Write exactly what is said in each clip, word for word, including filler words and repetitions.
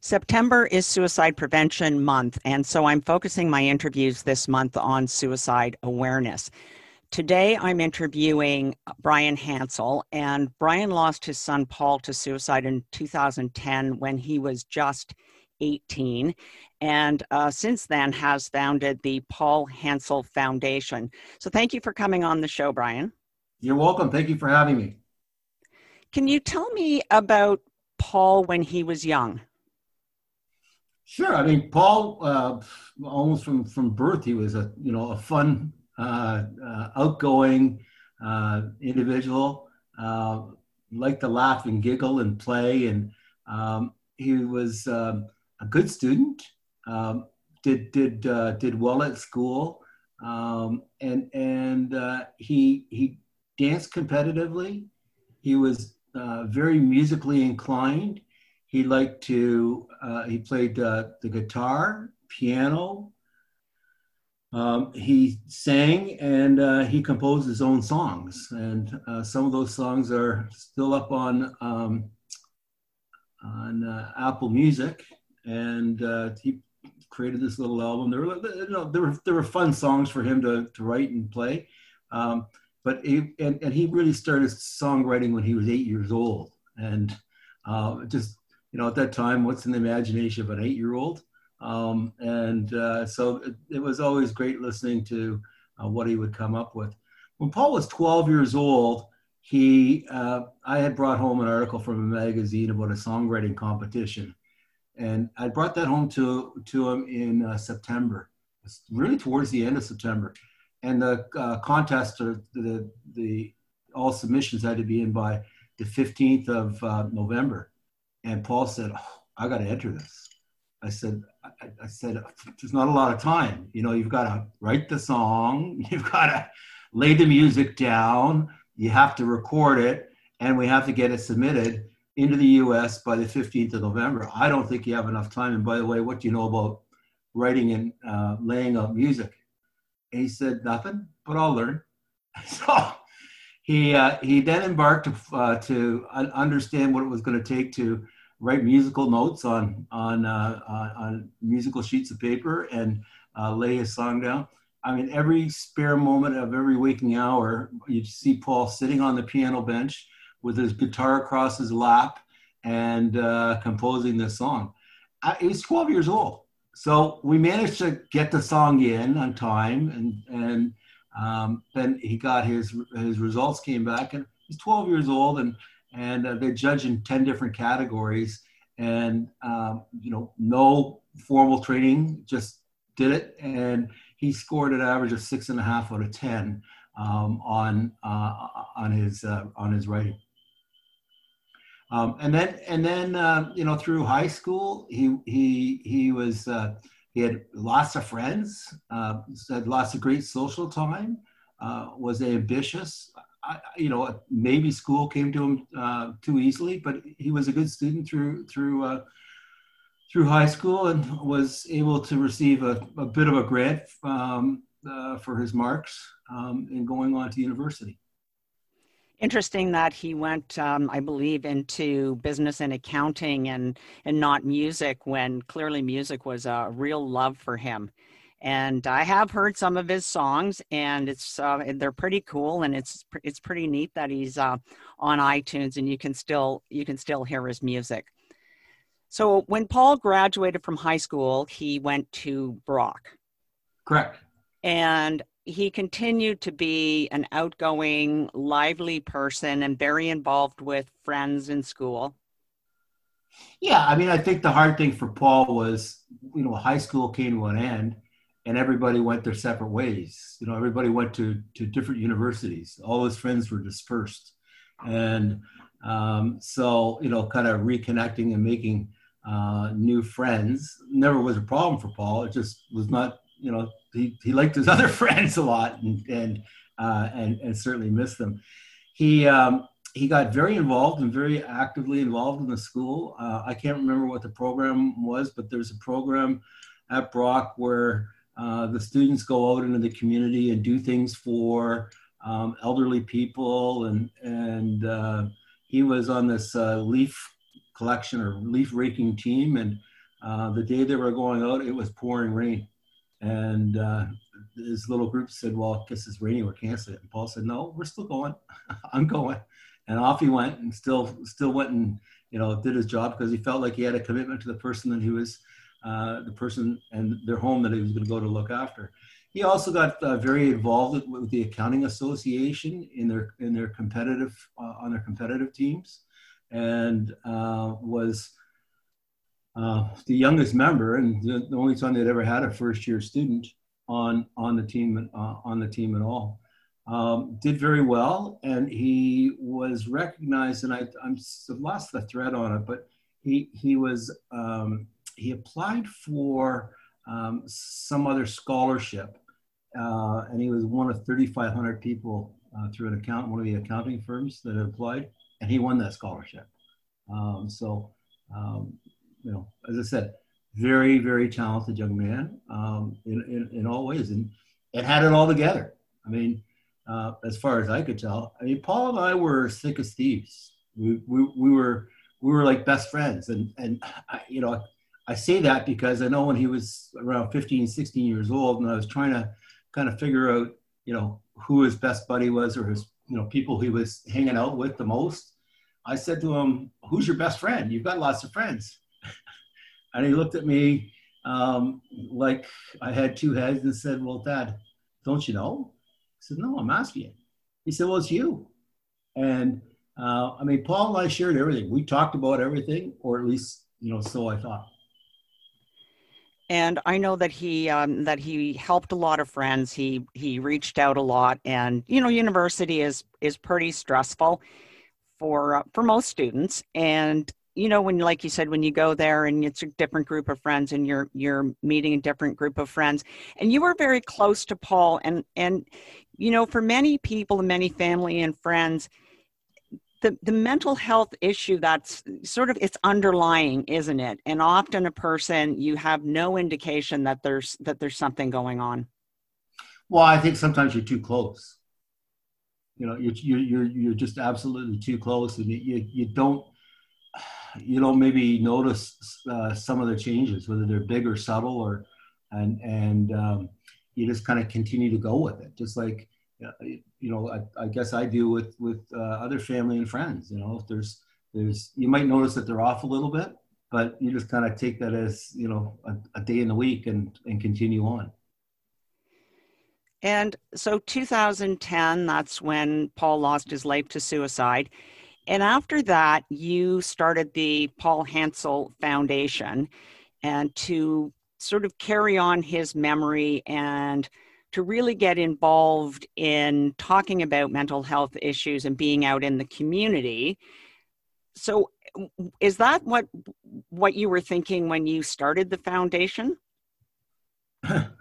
September is Suicide Prevention Month, and so I'm focusing my interviews this month on suicide awareness. Today, I'm interviewing Brian Hansel, and Brian lost his son Paul to suicide in two thousand ten when he was just eighteen, and uh, since then has founded the Paul Hansel Foundation. So thank you for coming on the show, Brian. You're welcome. Thank you for having me. Can you tell me about Paul when he was young? Sure. I mean, Paul, uh, almost from, from birth, he was a, you know, a fun, uh, uh, outgoing uh, individual, uh, liked to laugh and giggle and play. And um, he was uh, a good student, um, did, did, uh, did well at school. Um, and and uh, he, he danced competitively. He was uh, very musically inclined. He liked to, uh, he played uh, the guitar, piano. Um, he sang and uh, he composed his own songs. And uh, some of those songs are still up on um, on uh, Apple Music. And uh, he created this little album. There were, you know, there were, there were fun songs for him to, to write and play. Um, but he, and, and he really started songwriting when he was eight years old. And uh, just, you know, at that time, what's in the imagination of an eight-year-old? Um, and uh, so it, it was always great listening to uh, what he would come up with. When Paul was twelve years old, he, uh, I had brought home an article from a magazine about a songwriting competition. And I brought that home to, to him in uh, September, really towards the end of September. And the uh, contest, or the, the, all submissions had to be in by the fifteenth of uh, November. And Paul said, oh, I got to enter this. I said, I, I said, there's not a lot of time. You know, you've got to write the song. You've got to lay the music down. You have to record it. And we have to get it submitted into the U S by the fifteenth of November. I don't think you have enough time. And by the way, what do you know about writing and uh, laying out music? And he said, nothing, but I'll learn. So he uh, he then embarked to, uh, to understand what it was going to take to write musical notes on on uh, on musical sheets of paper and uh, lay his song down. I mean, every spare moment of every waking hour, you see Paul sitting on the piano bench with his guitar across his lap and uh, composing this song. I, he was twelve years old, so we managed to get the song in on time and and. Um, then he got his, his results came back, and he's twelve years old, and, and uh, they judge in ten different categories, and, um, you know, no formal training, just did it. And he scored an average of six and a half out of ten, um, on, uh, on his, uh, on his writing. Um, and then, and then, uh, you know, through high school, he, he, he was, uh, he had lots of friends, uh, had lots of great social time, uh, was ambitious. I, you know, maybe school came to him uh, too easily, but he was a good student through through uh, through high school and was able to receive a, a bit of a grant um, uh, for his marks um, in going on to university. Interesting that he went, um, I believe, into business and accounting and, and not music, when clearly music was a real love for him. And I have heard some of his songs, and it's uh, they're pretty cool, and it's it's pretty neat that he's uh, on iTunes, and you can still you can still hear his music. So when Paul graduated from high school, he went to Brock. Correct. And he continued to be an outgoing, lively person and very involved with friends in school. Yeah, I mean, I think the hard thing for Paul was, you know, high school came to an end and everybody went their separate ways. You know, everybody went to, to different universities. All his friends were dispersed. And um, so, you know, kind of reconnecting and making uh, new friends never was a problem for Paul. It just was not, you know, He, he liked his other friends a lot, and and uh, and, and certainly missed them. He um, he got very involved and very actively involved in the school. Uh, I can't remember what the program was, but there's a program at Brock where uh, the students go out into the community and do things for um, elderly people. And and uh, he was on this uh, leaf collection or leaf raking team. And uh, the day they were going out, it was pouring rain. And uh, this little group said, well, I guess it's raining, we're canceling it. And Paul said, no, we're still going. I'm going. And off he went, and still still went and, you know, did his job, because he felt like he had a commitment to the person that he was, uh, the person and their home that he was going to go to look after. He also got uh, very involved with the accounting association in their in their competitive uh, on their competitive teams, and uh, was uh, the youngest member and the only time they'd ever had a first year student on on the team uh, on the team at all. Um, did very well, and he was recognized, and I I'm lost the thread on it, but he he was um, he applied for um, some other scholarship, uh, and he was one of thirty-five hundred people uh, through an account one of the accounting firms that applied, and he won that scholarship. Um, so um, you know, as I said, very very talented young man um, in, in in all ways, and and had it all together. I mean. Uh, as far as I could tell, I mean, Paul and I were thick as thieves. We we we were we were like best friends, and and I, you know, I say that because I know when he was around fifteen, sixteen years old, and I was trying to kind of figure out, you know, who his best buddy was, or his, you know, people he was hanging out with the most. I said to him, "Who's your best friend? You've got lots of friends." And he looked at me um, like I had two heads and said, "Well, Dad, don't you know?" I said, no, I'm asking you. He said, well, it's you. And uh, I mean, Paul and I shared everything. We talked about everything, or at least, you know, so I thought. And I know that he um, that he helped a lot of friends. He he reached out a lot, and you know, university is is pretty stressful for uh, for most students. And you know, when, like you said, when you go there and it's a different group of friends, and you're you're meeting a different group of friends, and you were very close to Paul, and and you know, for many people and many family and friends, the the mental health issue that's sort of, it's underlying, isn't it? And often a person, you have no indication that there's that there's something going on. Well, I think sometimes you're too close. You know, you're you're you're just absolutely too close, and you you don't. You know, maybe notice uh, some of the changes, whether they're big or subtle, or and and um, you just kind of continue to go with it. Just like, you know, I, I guess I do with with uh, other family and friends. You know, if there's there's you might notice that they're off a little bit, but you just kind of take that as, you know, a, a day in the week, and and continue on. And so, two thousand ten, that's when Paul lost his life to suicide. And after that, you started the Paul Hansel Foundation, and to sort of carry on his memory and to really get involved in talking about mental health issues and being out in the community. So is that what what you were thinking when you started the foundation?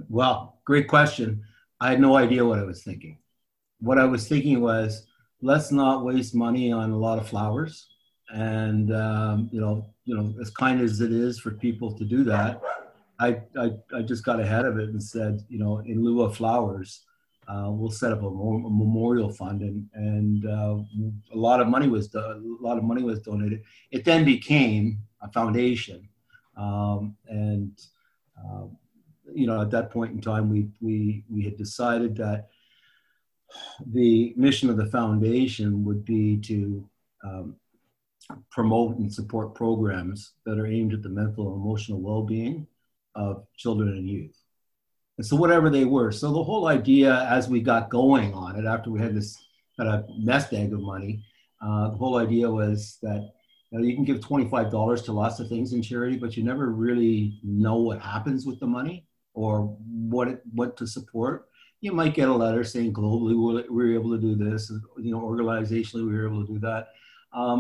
Well, great question. I had no idea what I was thinking. What I was thinking was, let's not waste money on a lot of flowers, and um, you know, you know, as kind as it is for people to do that, I, I, I just got ahead of it and said, you know, in lieu of flowers, uh, we'll set up a, mo- a memorial fund, and and uh, a lot of money was do- a lot of money was donated. It then became a foundation, um, and uh, you know, at that point in time, we we we had decided that the mission of the foundation would be to um, promote and support programs that are aimed at the mental and emotional well-being of children and youth. And so whatever they were, so the whole idea as we got going on it, after we had this kind of nest egg of money, uh, the whole idea was that, you know, you can give twenty-five dollars to lots of things in charity, but you never really know what happens with the money or what it, what to support. You might get a letter saying globally we were able to do this, you know, organizationally we were able to do that. Um,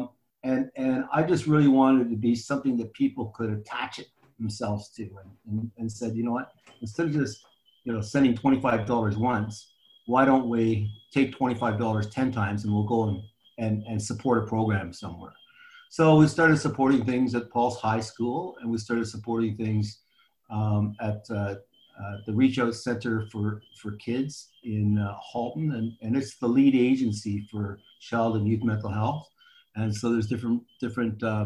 and and I just really wanted it to be something that people could attach it themselves to, and, and, and said, you know what, instead of just, you know, sending twenty-five dollars once, why don't we take twenty-five dollars ten times, and we'll go and, and, and support a program somewhere. So we started supporting things at Paul's High School, and we started supporting things um, at uh, Uh, the Reach Out Center for, for Kids in uh, Halton, and, and it's the lead agency for child and youth mental health. And so there's different different uh,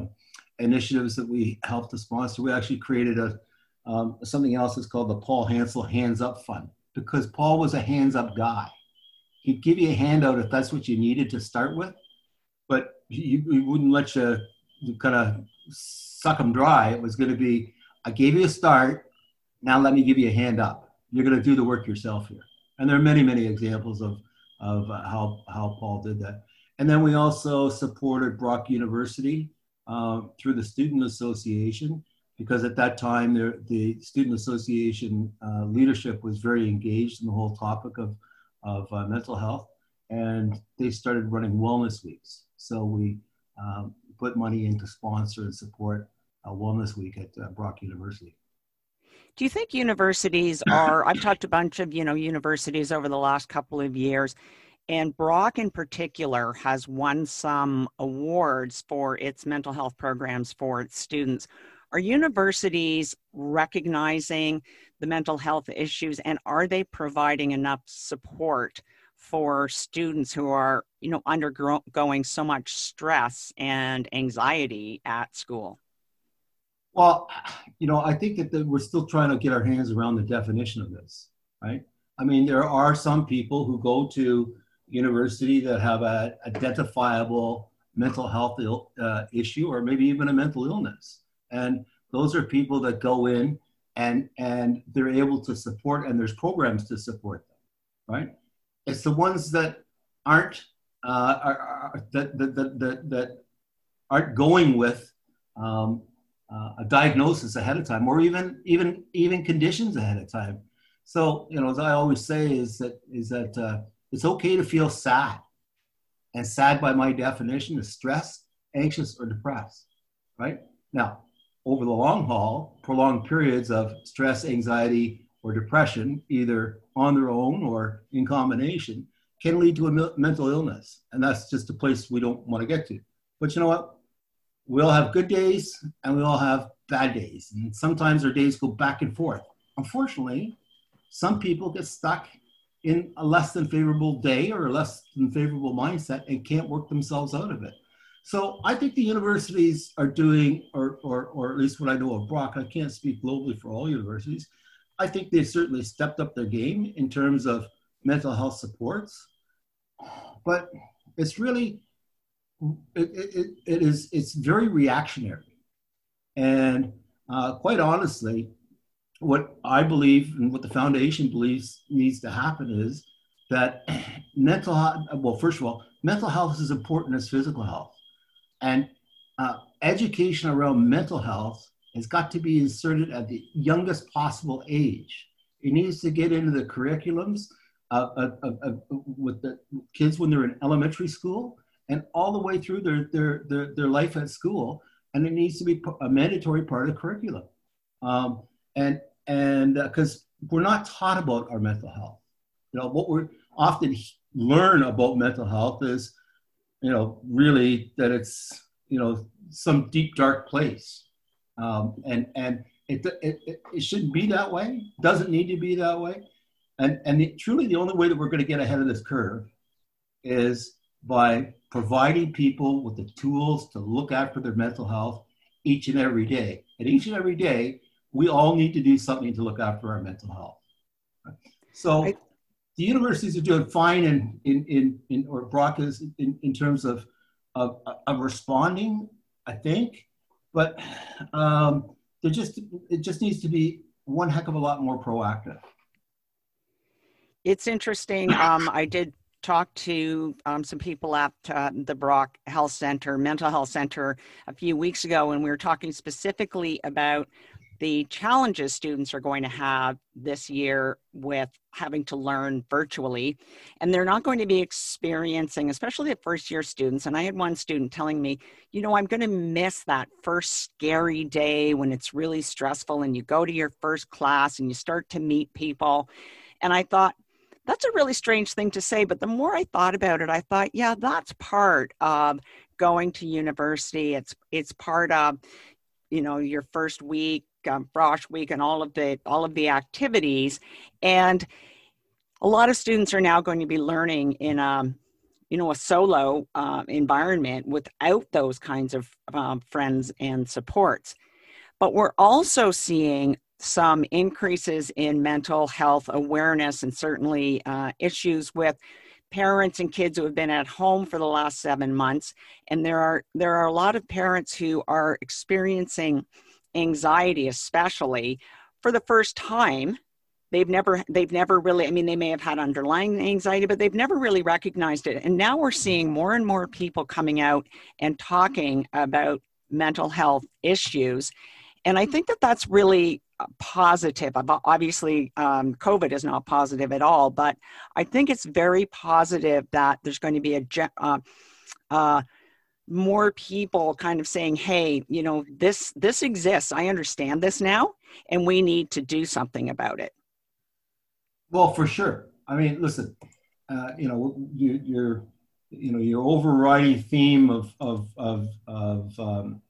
initiatives that we helped to sponsor. We actually created a um, something else that's called the Paul Hansel Hands Up Fund, because Paul was a hands-up guy. He'd give you a handout if that's what you needed to start with, but he, he wouldn't let you, you kind of suck them dry. It was going to be, I gave you a start, now let me give you a hand up. You're going to do the work yourself here. And there are many, many examples of, of uh, how, how Paul did that. And then we also supported Brock University uh, through the Student Association, because at that time, there, the Student Association uh, leadership was very engaged in the whole topic of, of uh, mental health, and they started running wellness weeks. So we um, put money in to sponsor and support a wellness week at uh, Brock University. Do you think universities are, I've talked to a bunch of, you know, universities over the last couple of years, and Brock in particular has won some awards for its mental health programs for its students. Are universities recognizing the mental health issues, and are they providing enough support for students who are, you know, undergoing so much stress and anxiety at school? Well, you know, I think that the, we're still trying to get our hands around the definition of this, right? I mean, there are some people who go to university that have an identifiable mental health Ill, uh, issue, or maybe even a mental illness. And those are people that go in and, and they're able to support, and there's programs to support them, right? It's the ones that aren't, uh, are, are, that, that, that, that aren't going with, um, Uh, a diagnosis ahead of time, or even even even conditions ahead of time. So, you know, as I always say, is that is that uh, it's okay to feel sad, and sad by my definition is stressed, anxious, or depressed. Right? Now, over the long haul, prolonged periods of stress, anxiety, or depression, either on their own or in combination, can lead to a me- mental illness, and that's just a place we don't want to get to. But you know what? We all have good days and we all have bad days. And sometimes our days go back and forth. Unfortunately, some people get stuck in a less than favorable day or a less than favorable mindset and can't work themselves out of it. So I think the universities are doing, or, or, or at least what I know of Brock, I can't speak globally for all universities. I think they've certainly stepped up their game in terms of mental health supports, but it's really, It, it, it is, it's very reactionary. And uh, quite honestly, what I believe and what the foundation believes needs to happen is that mental health, well, first of all, mental health is as important as physical health. And uh, education around mental health has got to be inserted at the youngest possible age. It needs to get into the curriculums of, of, of, of, with the kids when they're in elementary school, and all the way through their, their, their, their life at school. And it needs to be a mandatory part of the curriculum. Um, and and because uh, we're not taught about our mental health. You know, what we often learn about mental health is, you know, really that it's, you know, some deep, dark place. Um, and and it, it, it shouldn't be that way, doesn't need to be that way. And, and it, truly the only way that we're gonna get ahead of this curve is by providing people with the tools to look after their mental health each and every day. And each and every day, we all need to do something to look after our mental health. So I, the universities are doing fine in, in, in, in or Brock is in, in terms of, of, of responding, I think, but um, they're just, it just needs to be one heck of a lot more proactive. It's interesting, um, I did talked to um, some people at uh, the Brock Health Center, Mental Health Center, a few weeks ago, and we were talking specifically about the challenges students are going to have this year with having to learn virtually. And they're not going to be experiencing, especially the first year students. And I had one student telling me, you know, I'm going to miss that first scary day when it's really stressful and you go to your first class and you start to meet people. And I thought, that's a really strange thing to say, but the more I thought about it, I thought, yeah, that's part of going to university. It's it's part of, you know, your first week, um, frosh week, and all of the all of the activities. And a lot of students are now going to be learning in a you know, a solo uh, environment without those kinds of um, friends and supports. But we're also seeing some increases in mental health awareness and certainly uh, issues with parents and kids who have been at home for the last seven months. And there are, there are a lot of parents who are experiencing anxiety, especially for the first time. They've never, they've never really, I mean, they may have had underlying anxiety, but they've never really recognized it. And now we're seeing more and more people coming out and talking about mental health issues. And I think that that's really positive. Obviously, um, COVID is not positive at all, but I think it's very positive that there's going to be a uh, uh, more people kind of saying, hey, you know, this, this exists. I understand this now, and we need to do something about it. Well, for sure. I mean, listen, uh, you know, you, your, you know, your overriding theme of of of of, um,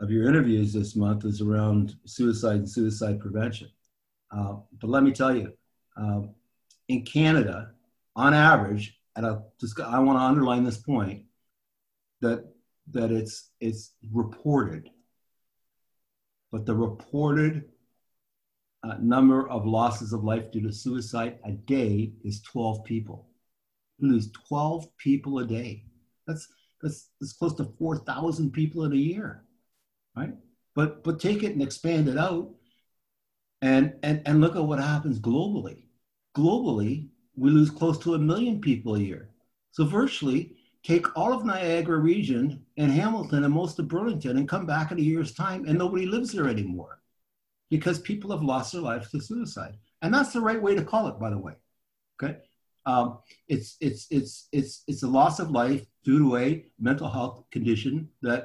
of your interviews this month is around suicide and suicide prevention. Uh, but let me tell you, um, in Canada, on average, and I just I want to underline this point that that it's it's reported, but the reported Uh, number of losses of life due to suicide a day is twelve people. We lose twelve people a day. That's that's, that's close to four thousand people in a year, right? But but take it and expand it out, and and and look at what happens globally. Globally, we lose close to a million people a year. So virtually, take all of Niagara region and Hamilton and most of Burlington and come back in a year's time, and nobody lives there anymore, because people have lost their lives to suicide. And that's the right way to call it, by the way, okay? Um, it's, it's, it's, it's, it's a loss of life due to a mental health condition that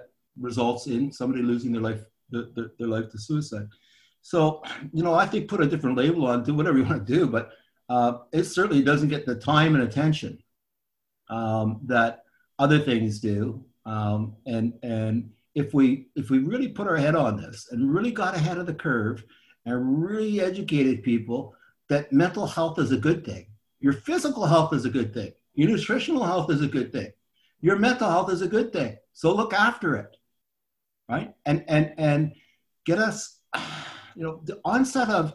results in somebody losing their life, their, their life to suicide. So, you know, I think put a different label on, do whatever you want to do, but uh, it certainly doesn't get the time and attention um, that other things do. Um, and, and, If we if we really put our head on this and really got ahead of the curve and really educated people that mental health is a good thing, your physical health is a good thing, your nutritional health is a good thing, your mental health is a good thing. So look after it, right? And and and get us, you know, the onset of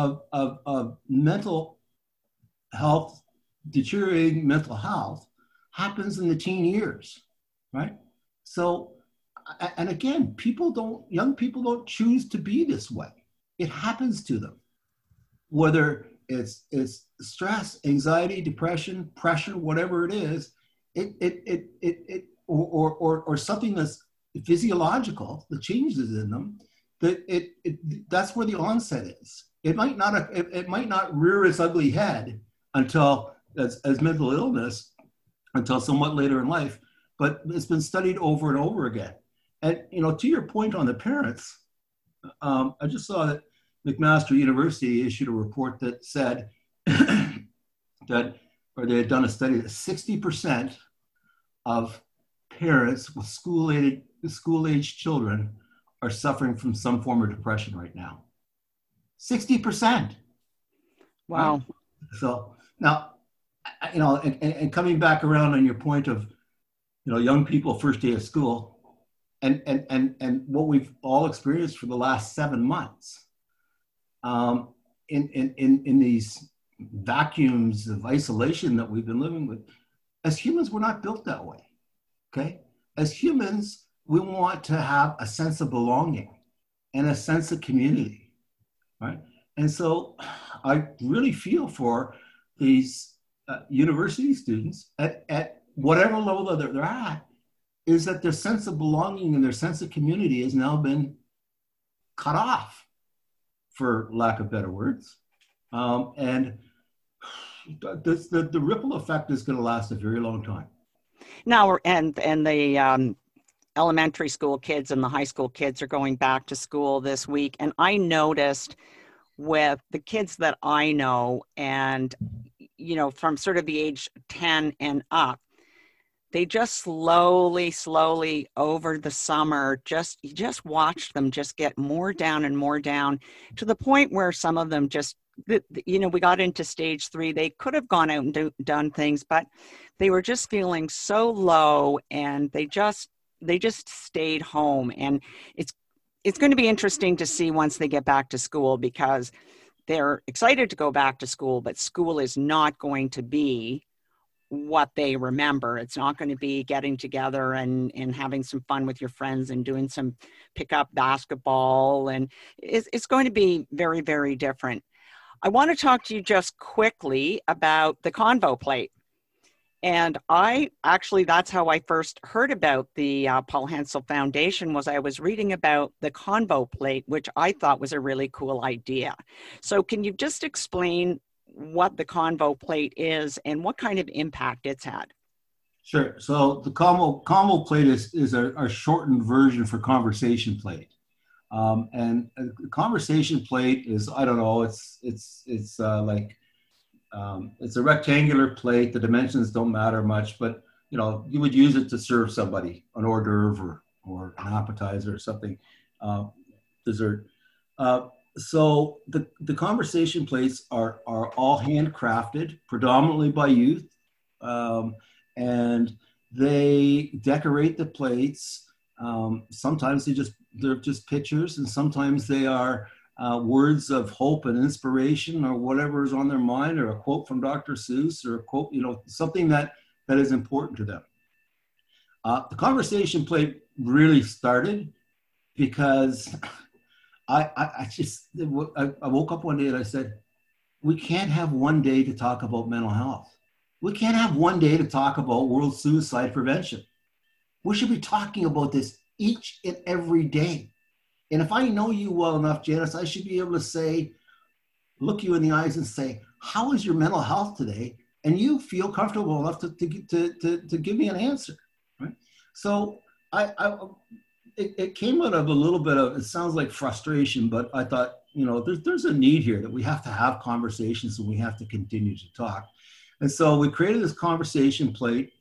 of of, of mental health, deteriorating mental health happens in the teen years, right? So. And again, people don't, young people don't choose to be this way. It happens to them. Whether it's it's stress, anxiety, depression, pressure, whatever it is, it it it it, it or, or or something that's physiological that changes in them, that it, it that's where the onset is. It might not it, it might not rear its ugly head until as, as mental illness until somewhat later in life, but it's been studied over and over again. And, you know, to your point on the parents, um, I just saw that McMaster University issued a report that said that, or they had done a study that sixty percent of parents with school-aged school-aged children are suffering from some form of depression right now. sixty percent. Wow. So now, you know, and, and coming back around on your point of, you know, young people first day of school, And, and and and what we've all experienced for the last seven months, um, in, in in in these vacuums of isolation that we've been living with, as humans, we're not built that way. Okay, as humans, we want to have a sense of belonging and a sense of community, right? And so, I really feel for these uh, university students at at whatever level that they're, they're at. Is that their sense of belonging and their sense of community has now been cut off, for lack of better words. Um, and the, the, the ripple effect is gonna last a very long time. Now, and, and the um, elementary school kids and the high school kids are going back to school this week. And I noticed with the kids that I know, and, you know, from sort of the age ten and up, they just slowly, slowly over the summer, just you just watched them just get more down and more down to the point where some of them just the, the, you know, we got into stage three. They could have gone out and do, done things, but they were just feeling so low, and they just they just stayed home. And it's it's going to be interesting to see once they get back to school, because they're excited to go back to school, but school is not going to be what they remember. It's not going to be getting together and, and having some fun with your friends and doing some pickup basketball. And it's, it's going to be very, very different. I want to talk to you just quickly about the Convo Plate. And I actually, that's how I first heard about the uh, Paul Hansel Foundation, was I was reading about the Convo Plate, which I thought was a really cool idea. So can you just explain what the Convo Plate is and what kind of impact it's had? Sure. So the Convo, Convo Plate is, is a, a shortened version for Conversation Plate. Um, and a Conversation Plate is, I don't know, it's, it's, it's uh, like, um, it's a rectangular plate. The dimensions don't matter much, but you know, you would use it to serve somebody an hors d'oeuvre or, or an appetizer or something, uh, dessert. Uh, So the, the Conversation Plates are, are all handcrafted, predominantly by youth, um, and they decorate the plates. Um, sometimes they just, they're just pictures, and sometimes they are uh, words of hope and inspiration, or whatever is on their mind, or a quote from Doctor Seuss, or a quote, you know, something that, that is important to them. Uh, the Conversation Plate really started because I, I just, I woke up one day and I said, we can't have one day to talk about mental health. We can't have one day to talk about world suicide prevention. We should be talking about this each and every day. And if I know you well enough, Janice, I should be able to say, look you in the eyes and say, how is your mental health today? And you feel comfortable enough to, to, to, to, to give me an answer, right? So I, I It, it came out of a little bit of, it sounds like frustration, but I thought, you know, there's, there's a need here that we have to have conversations and we have to continue to talk. And so we created this Conversation Plate.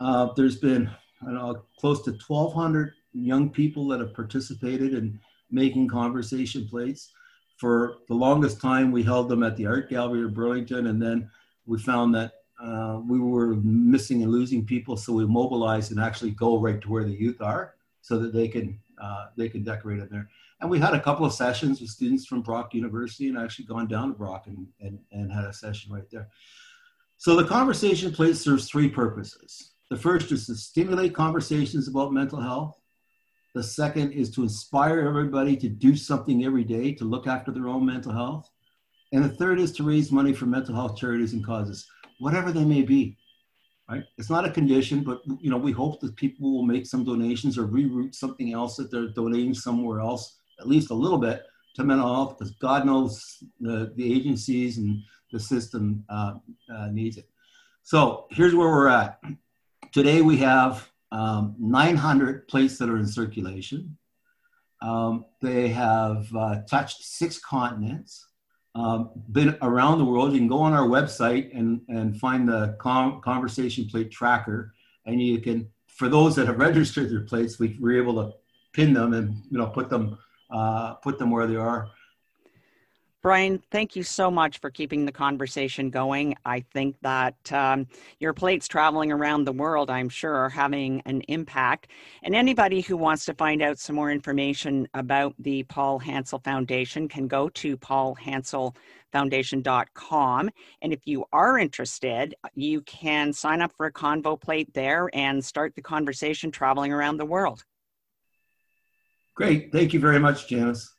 Uh, there's been, I don't know, close to twelve hundred young people that have participated in making Conversation Plates. For the longest time, we held them at the Art Gallery of Burlington, and then we found that uh, we were missing and losing people, so we mobilized and actually go right to where the youth are, so that they can uh, they can decorate in there. And we had a couple of sessions with students from Brock University, and I actually gone down to Brock and, and, and had a session right there. So the Conversation Plate serves three purposes. The first is to stimulate conversations about mental health. The second is to inspire everybody to do something every day to look after their own mental health. And the third is to raise money for mental health charities and causes, whatever they may be. Right? It's not a condition, but you know, we hope that people will make some donations or reroute something else that they're donating somewhere else, at least a little bit, to mental health, because God knows the, the agencies and the system uh, uh, needs it. So here's where we're at. Today we have um, nine hundred plates that are in circulation. Um, they have uh, touched six continents. Um, been around the world. You can go on our website and, and find the com- Conversation Plate tracker, and you can, for those that have registered their plates, we were able to pin them and, you know, put them uh, put them where they are. Brian, thank you so much for keeping the conversation going. I think that um, your plates traveling around the world, I'm sure, are having an impact. And anybody who wants to find out some more information about the Paul Hansel Foundation can go to paul hansel foundation dot com. And if you are interested, you can sign up for a Convo Plate there and start the conversation traveling around the world. Great. Thank you very much, Janice.